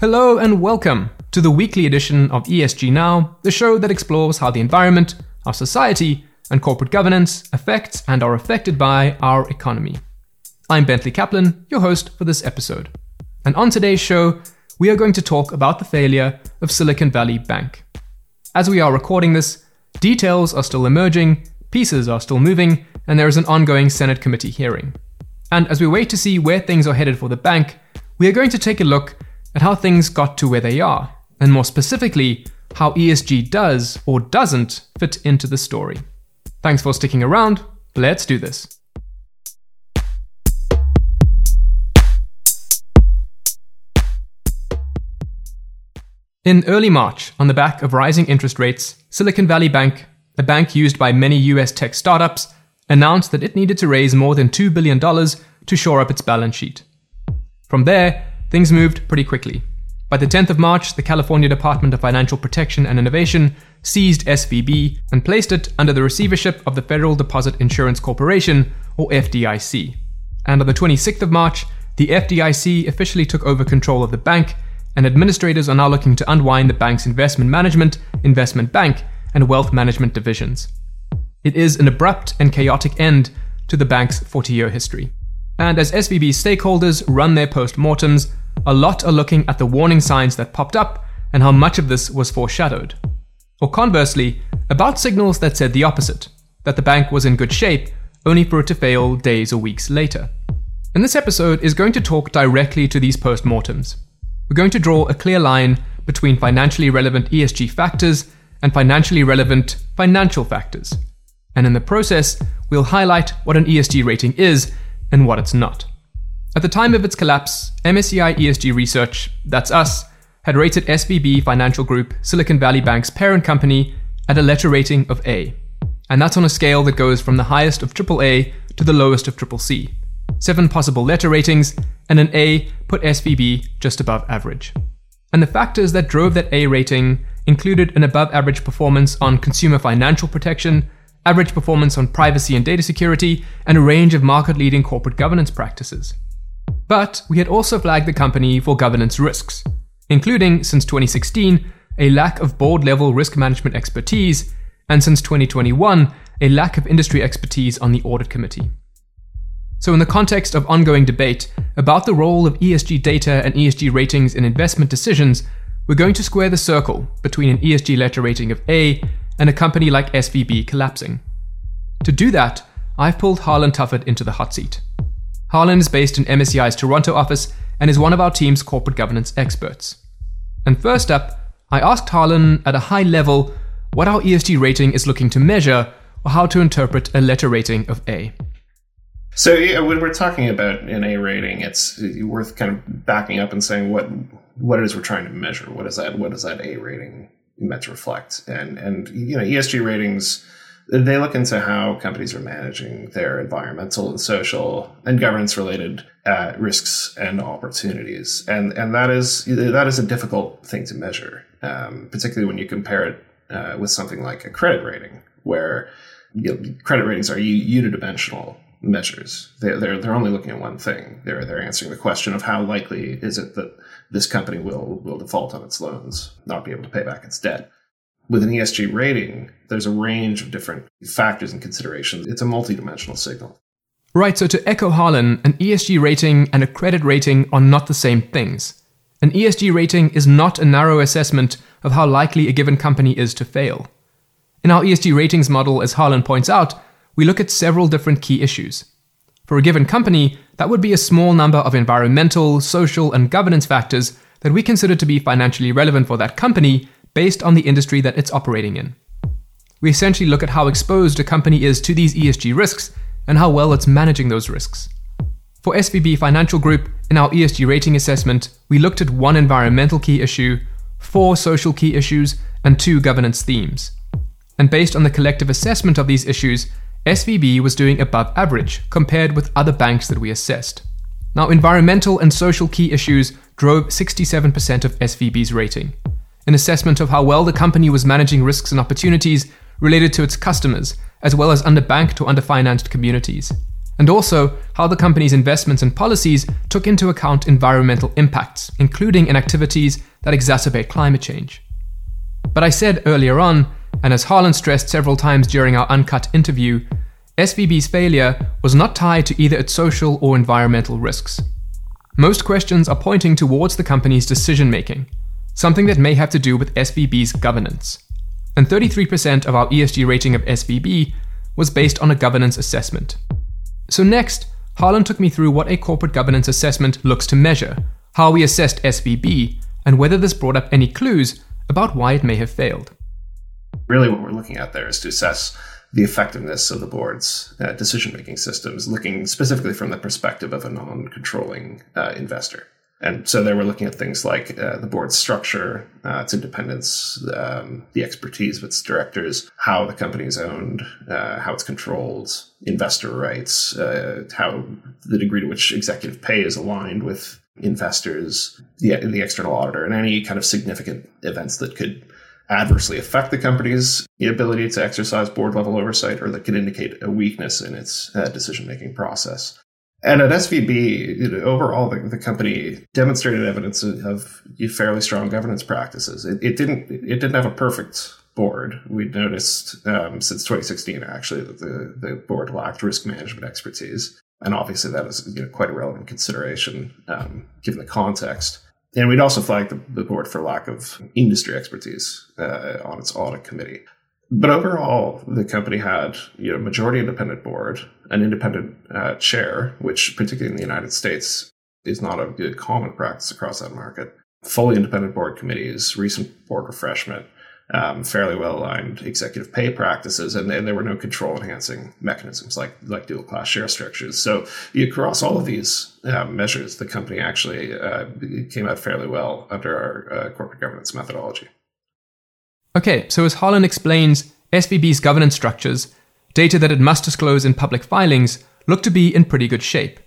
Hello and welcome to the weekly edition of ESG Now, the show that explores how the environment, our society, and corporate governance affects and are affected by our economy. I'm Bentley Kaplan, your host for this episode. And on today's show, we are going to talk about the failure of Silicon Valley Bank. As we are recording this, details are still emerging, pieces are still moving, and there is an ongoing Senate committee hearing. And as we wait to see where things are headed for the bank, we are going to take a look at how things got to where they are, and more specifically, how ESG does or doesn't fit into the story. Thanks for sticking around. Let's do this. In early March, on the back of rising interest rates, Silicon Valley Bank, a bank used by many US tech startups, announced that it needed to raise more than $2 billion to shore up its balance sheet. From there, things moved pretty quickly. By the 10th of March, the California Department of Financial Protection and Innovation seized SVB and placed it under the receivership of the Federal Deposit Insurance Corporation, or FDIC. And on the 26th of March, the FDIC officially took over control of the bank, and administrators are now looking to unwind the bank's investment management, investment bank, and wealth management divisions. It is an abrupt and chaotic end to the bank's 40-year history. And as SVB stakeholders run their post-mortems, a lot are looking at the warning signs that popped up and how much of this was foreshadowed. Or conversely, about signals that said the opposite, that the bank was in good shape, only for it to fail days or weeks later. And this episode is going to talk directly to these post-mortems. We're going to draw a clear line between financially relevant ESG factors and financially relevant financial factors. And in the process, we'll highlight what an ESG rating is and what it's not. At the time of its collapse, MSCI ESG Research, that's us, had rated SVB Financial Group, Silicon Valley Bank's parent company, at a letter rating of A. And that's on a scale that goes from the highest of AAA to the lowest of CCC. 7 possible letter ratings, and an A put SVB just above average. And the factors that drove that A rating included an above-average performance on consumer financial protection, average performance on privacy and data security, and a range of market-leading corporate governance practices. But we had also flagged the company for governance risks, including, since 2016, a lack of board-level risk management expertise, and since 2021, a lack of industry expertise on the audit committee. So in the context of ongoing debate about the role of ESG data and ESG ratings in investment decisions, we're going to square the circle between an ESG letter rating of A and a company like SVB collapsing. To do that, I've pulled Harlan Tufford into the hot seat. Harlan is based in MSCI's Toronto office and is one of our team's corporate governance experts. And first up, I asked Harlan at a high level what our ESG rating is looking to measure or how to interpret a letter rating of A. So when we're talking about an A rating, it's worth kind of backing up and saying what it is we're trying to measure. What does that A rating meant to reflect? And you know, ESG ratings, they look into how companies are managing their environmental and social and governance-related risks and opportunities, and that is a difficult thing to measure, particularly when you compare it with something like a credit rating, where credit ratings are unidimensional measures. They're only looking at one thing. They're answering the question of how likely is it that this company will default on its loans, not be able to pay back its debt. With an ESG rating, there's a range of different factors and considerations. It's a multidimensional signal. Right, so to echo Harlan, an ESG rating and a credit rating are not the same things. An ESG rating is not a narrow assessment of how likely a given company is to fail. In our ESG ratings model, as Harlan points out, we look at several different key issues. For a given company, that would be a small number of environmental, social, and governance factors that we consider to be financially relevant for that company based on the industry that it's operating in. We essentially look at how exposed a company is to these ESG risks and how well it's managing those risks. For SVB Financial Group, in our ESG rating assessment, we looked at 1 environmental key issue, 4 social key issues, and 2 governance themes. And based on the collective assessment of these issues, SVB was doing above average compared with other banks that we assessed. Now, environmental and social key issues drove 67% of SVB's rating. An assessment of how well the company was managing risks and opportunities related to its customers, as well as underbanked or underfinanced communities. and also how the company's investments and policies took into account environmental impacts, including in activities that exacerbate climate change. But I said earlier on, and as Harlan stressed several times during our uncut interview, SVB's failure was not tied to either its social or environmental risks. Most questions are pointing towards the company's decision-making, something that may have to do with SVB's governance. And 33% of our ESG rating of SVB was based on a governance assessment. So next, Harlan took me through what a corporate governance assessment looks to measure, how we assessed SVB, and whether this brought up any clues about why it may have failed. Really what we're looking at there is to assess the effectiveness of the board's decision-making systems, looking specifically from the perspective of a non-controlling investor. And so there we're looking at things like the board's structure, its independence, the expertise of its directors, how the company is owned, how it's controlled, investor rights, how the degree to which executive pay is aligned with investors, the external auditor, and any kind of significant events that could adversely affect the company's ability to exercise board-level oversight or that could indicate a weakness in its decision-making process. And at SVB, overall, the company demonstrated evidence of fairly strong governance practices. It didn't have a perfect board. We noticed since 2016, actually, that the board lacked risk management expertise. And obviously, that is quite a relevant consideration given the context. And we'd also flagged the board for lack of industry expertise on its audit committee. But overall, the company had majority independent board, an independent chair, which particularly in the United States is not a common practice across that market, fully independent board committees, recent board refreshment, fairly well-aligned executive pay practices, and there were no control-enhancing mechanisms like dual-class share structures. So across all of these measures, the company actually came out fairly well under our corporate governance methodology. Okay, so as Harlan explains, SVB's governance structures, data that it must disclose in public filings, look to be in pretty good shape.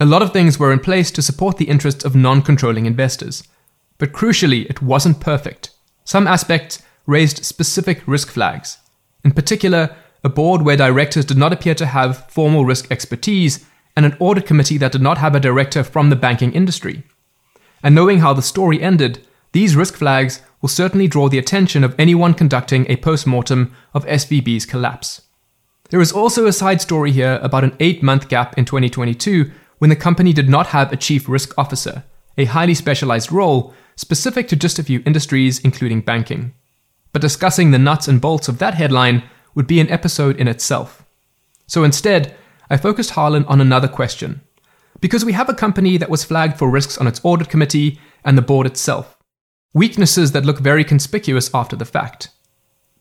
A lot of things were in place to support the interests of non-controlling investors. But crucially, it wasn't perfect. Some aspects raised specific risk flags. In particular, a board where directors did not appear to have formal risk expertise and an audit committee that did not have a director from the banking industry. And knowing how the story ended, these risk flags will certainly draw the attention of anyone conducting a post-mortem of SVB's collapse. There is also a side story here about an 8-month gap in 2022 when the company did not have a chief risk officer, a highly specialized role specific to just a few industries, including banking. But discussing the nuts and bolts of that headline would be an episode in itself. So instead, I focused Harlan on another question. Because we have a company that was flagged for risks on its audit committee and the board itself. Weaknesses that look very conspicuous after the fact.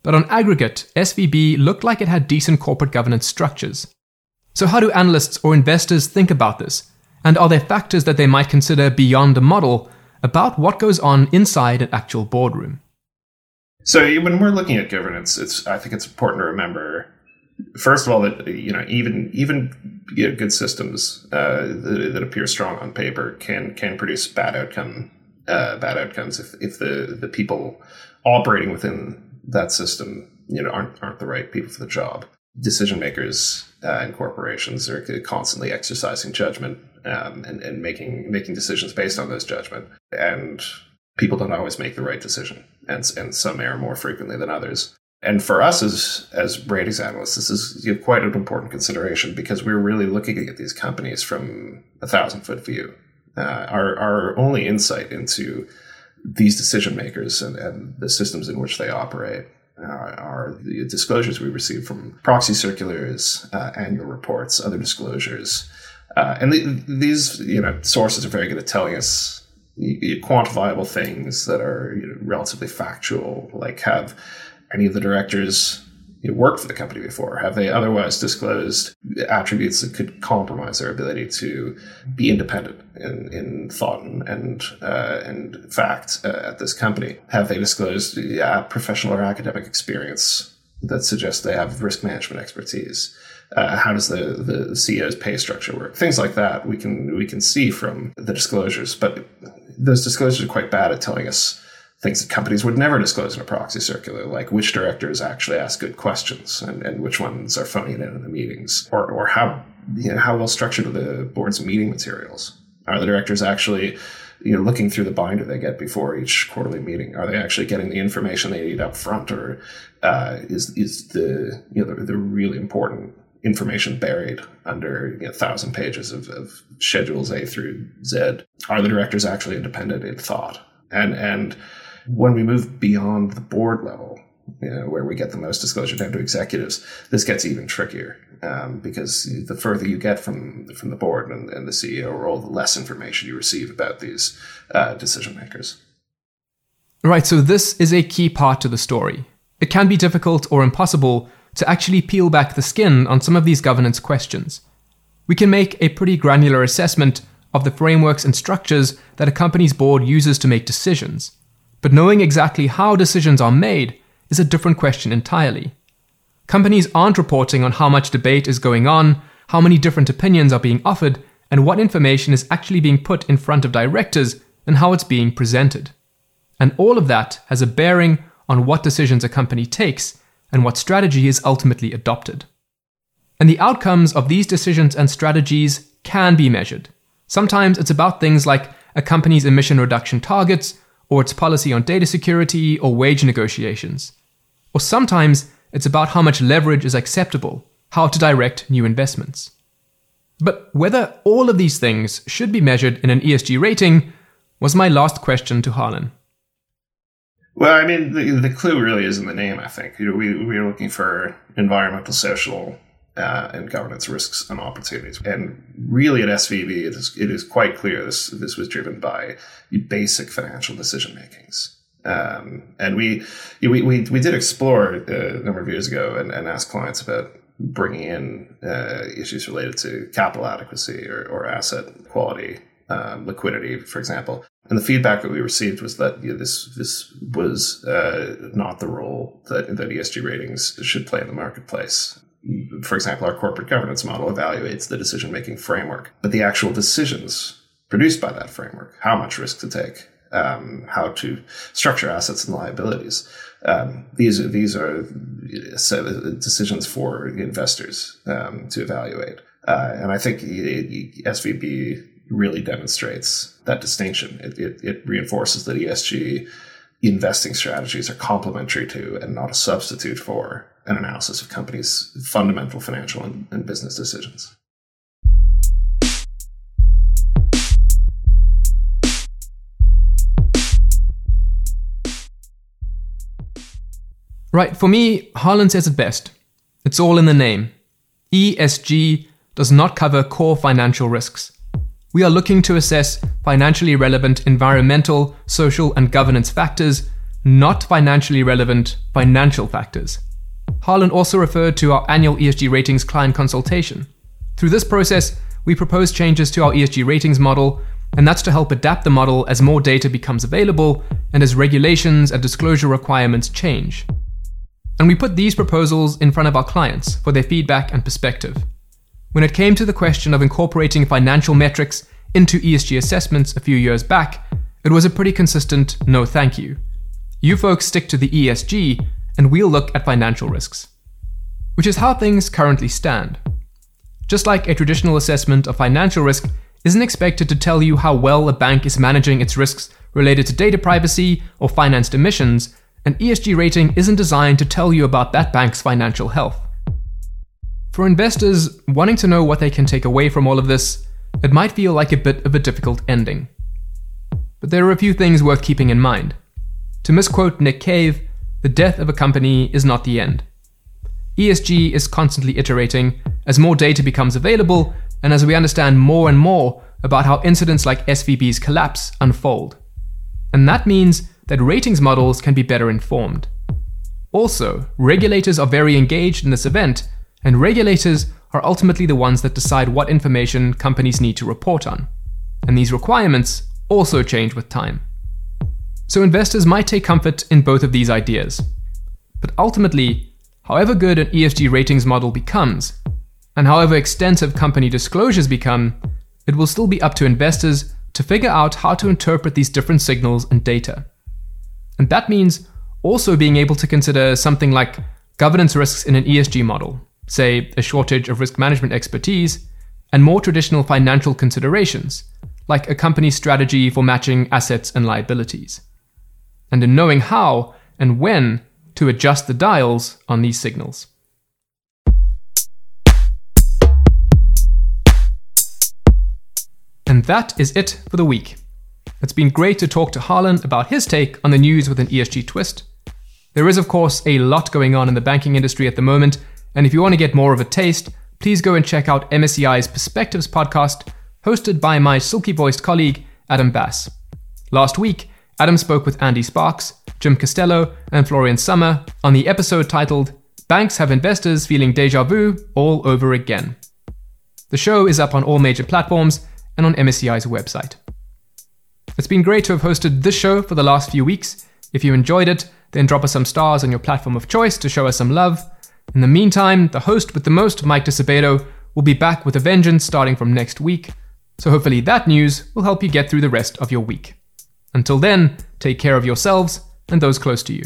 But on aggregate, SVB looked like it had decent corporate governance structures. So how do analysts or investors think about this? And are there factors that they might consider beyond the model about what goes on inside an actual boardroom? So when we're looking at governance, I think it's important to remember, first of all, that even good systems that appear strong on paper can produce bad outcomes if the people operating within that system aren't the right people for the job. Decision makers in corporations are constantly exercising judgment and making decisions based on those judgment, and people don't always make the right decision, and some err more frequently than others. And for us as ratings analysts, this is quite an important consideration because we're really looking at these companies from a 1,000-foot view. Our only insight into these decision makers and the systems in which they operate are the disclosures we receive from proxy circulars, annual reports, other disclosures. And these sources are very good at telling us quantifiable things that are relatively factual, like have any of the directors worked for the company before? Have they otherwise disclosed attributes that could compromise their ability to be independent in thought and fact at this company? Have they disclosed professional or academic experience that suggests they have risk management expertise? How does the CEO's pay structure work? Things like that we can see from the disclosures, but those disclosures are quite bad at telling us things that companies would never disclose in a proxy circular, like which directors actually ask good questions and which ones are phoning it in the meetings, or how you know, how well structured are the board's meeting materials? Are the directors actually, you know, looking through the binder they get before each quarterly meeting? Are they actually getting the information they need up front, or is the, you know, the really important information buried under, you know, 1,000 pages of schedules A through Z? Are the directors actually independent in thought? And when we move beyond the board level, you know, where we get the most disclosure down to executives, this gets even trickier, because the further you get from the board and the CEO role, the less information you receive about these decision makers. Right, so this is a key part to the story. It can be difficult or impossible to actually peel back the skin on some of these governance questions. We can make a pretty granular assessment of the frameworks and structures that a company's board uses to make decisions, but knowing exactly how decisions are made is a different question entirely. Companies aren't reporting on how much debate is going on, how many different opinions are being offered, and what information is actually being put in front of directors and how it's being presented. And all of that has a bearing on what decisions a company takes and what strategy is ultimately adopted. And the outcomes of these decisions and strategies can be measured. Sometimes it's about things like a company's emission reduction targets, or its policy on data security or wage negotiations. Or sometimes it's about how much leverage is acceptable, how to direct new investments. But whether all of these things should be measured in an ESG rating was my last question to Harlan. Well, I mean, the clue really is in the name, I think. You know, we're looking for environmental, social, and governance risks and opportunities. And really at SVB, it is quite clear this was driven by basic financial decision makings. And we did explore a number of years ago and asked clients about bringing in issues related to capital adequacy or asset quality, liquidity, for example. And the feedback that we received was that, you know, this was not the role that ESG ratings should play in the marketplace. For example, our corporate governance model evaluates the decision-making framework, but the actual decisions produced by that framework, how much risk to take, how to structure assets and liabilities, these are decisions for investors to evaluate. And I think SVB really demonstrates that distinction. It reinforces that ESG investing strategies are complementary to and not a substitute for an analysis of companies' fundamental financial and business decisions. Right, for me, Harlan says it best. It's all in the name. ESG does not cover core financial risks. We are looking to assess financially relevant environmental, social, and governance factors, not financially relevant financial factors. Harlan also referred to our annual ESG ratings client consultation. Through this process, we propose changes to our ESG ratings model, and that's to help adapt the model as more data becomes available and as regulations and disclosure requirements change. And we put these proposals in front of our clients for their feedback and perspective. When it came to the question of incorporating financial metrics into ESG assessments a few years back, it was a pretty consistent no thank you. You folks stick to the ESG, and we'll look at financial risks. Which is how things currently stand. Just like a traditional assessment of financial risk isn't expected to tell you how well a bank is managing its risks related to data privacy or financed emissions, an ESG rating isn't designed to tell you about that bank's financial health. For investors wanting to know what they can take away from all of this, it might feel like a bit of a difficult ending. But there are a few things worth keeping in mind. To misquote Nick Cave, the death of a company is not the end. ESG is constantly iterating as more data becomes available and as we understand more and more about how incidents like SVB's collapse unfold. And that means that ratings models can be better informed. Also, regulators are very engaged in this event, and regulators are ultimately the ones that decide what information companies need to report on. And these requirements also change with time. So investors might take comfort in both of these ideas. But ultimately, however good an ESG ratings model becomes, and however extensive company disclosures become, it will still be up to investors to figure out how to interpret these different signals and data. And that means also being able to consider something like governance risks in an ESG model, say, a shortage of risk management expertise, and more traditional financial considerations, like a company's strategy for matching assets and liabilities, and in knowing how and when to adjust the dials on these signals. And that is it for the week. It's been great to talk to Harlan about his take on the news with an ESG twist. There is, of course, a lot going on in the banking industry at the moment, and if you want to get more of a taste, please go and check out MSCI's Perspectives podcast, hosted by my silky-voiced colleague, Adam Bass. Last week, Adam spoke with Andy Sparks, Jim Costello, and Florian Sommer on the episode titled, Banks Have Investors Feeling Deja Vu All Over Again. The show is up on all major platforms and on MSCI's website. It's been great to have hosted this show for the last few weeks. If you enjoyed it, then drop us some stars on your platform of choice to show us some love. In the meantime, the host with the most, Mike DiSabedo, will be back with a vengeance starting from next week. So hopefully that news will help you get through the rest of your week. Until then, take care of yourselves and those close to you.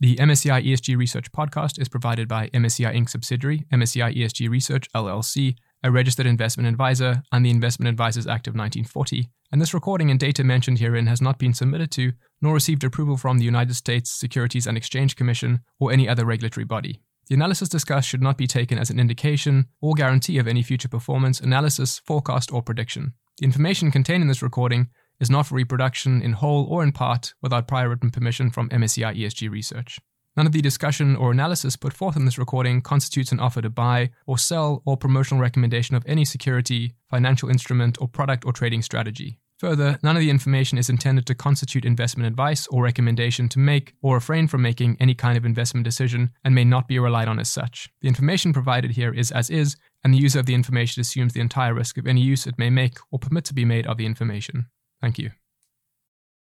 The MSCI ESG Research podcast is provided by MSCI Inc. subsidiary, MSCI ESG Research, LLC, a registered investment advisor, and the Investment Advisors Act of 1940, and this recording and data mentioned herein has not been submitted to, nor received approval from the United States Securities and Exchange Commission or any other regulatory body. The analysis discussed should not be taken as an indication or guarantee of any future performance, analysis, forecast, or prediction. The information contained in this recording is not for reproduction in whole or in part without prior written permission from MSCI ESG Research. None of the discussion or analysis put forth in this recording constitutes an offer to buy or sell or promotional recommendation of any security, financial instrument, or product or trading strategy. Further, none of the information is intended to constitute investment advice or recommendation to make or refrain from making any kind of investment decision and may not be relied on as such. The information provided here is as is, and the user of the information assumes the entire risk of any use it may make or permit to be made of the information. Thank you.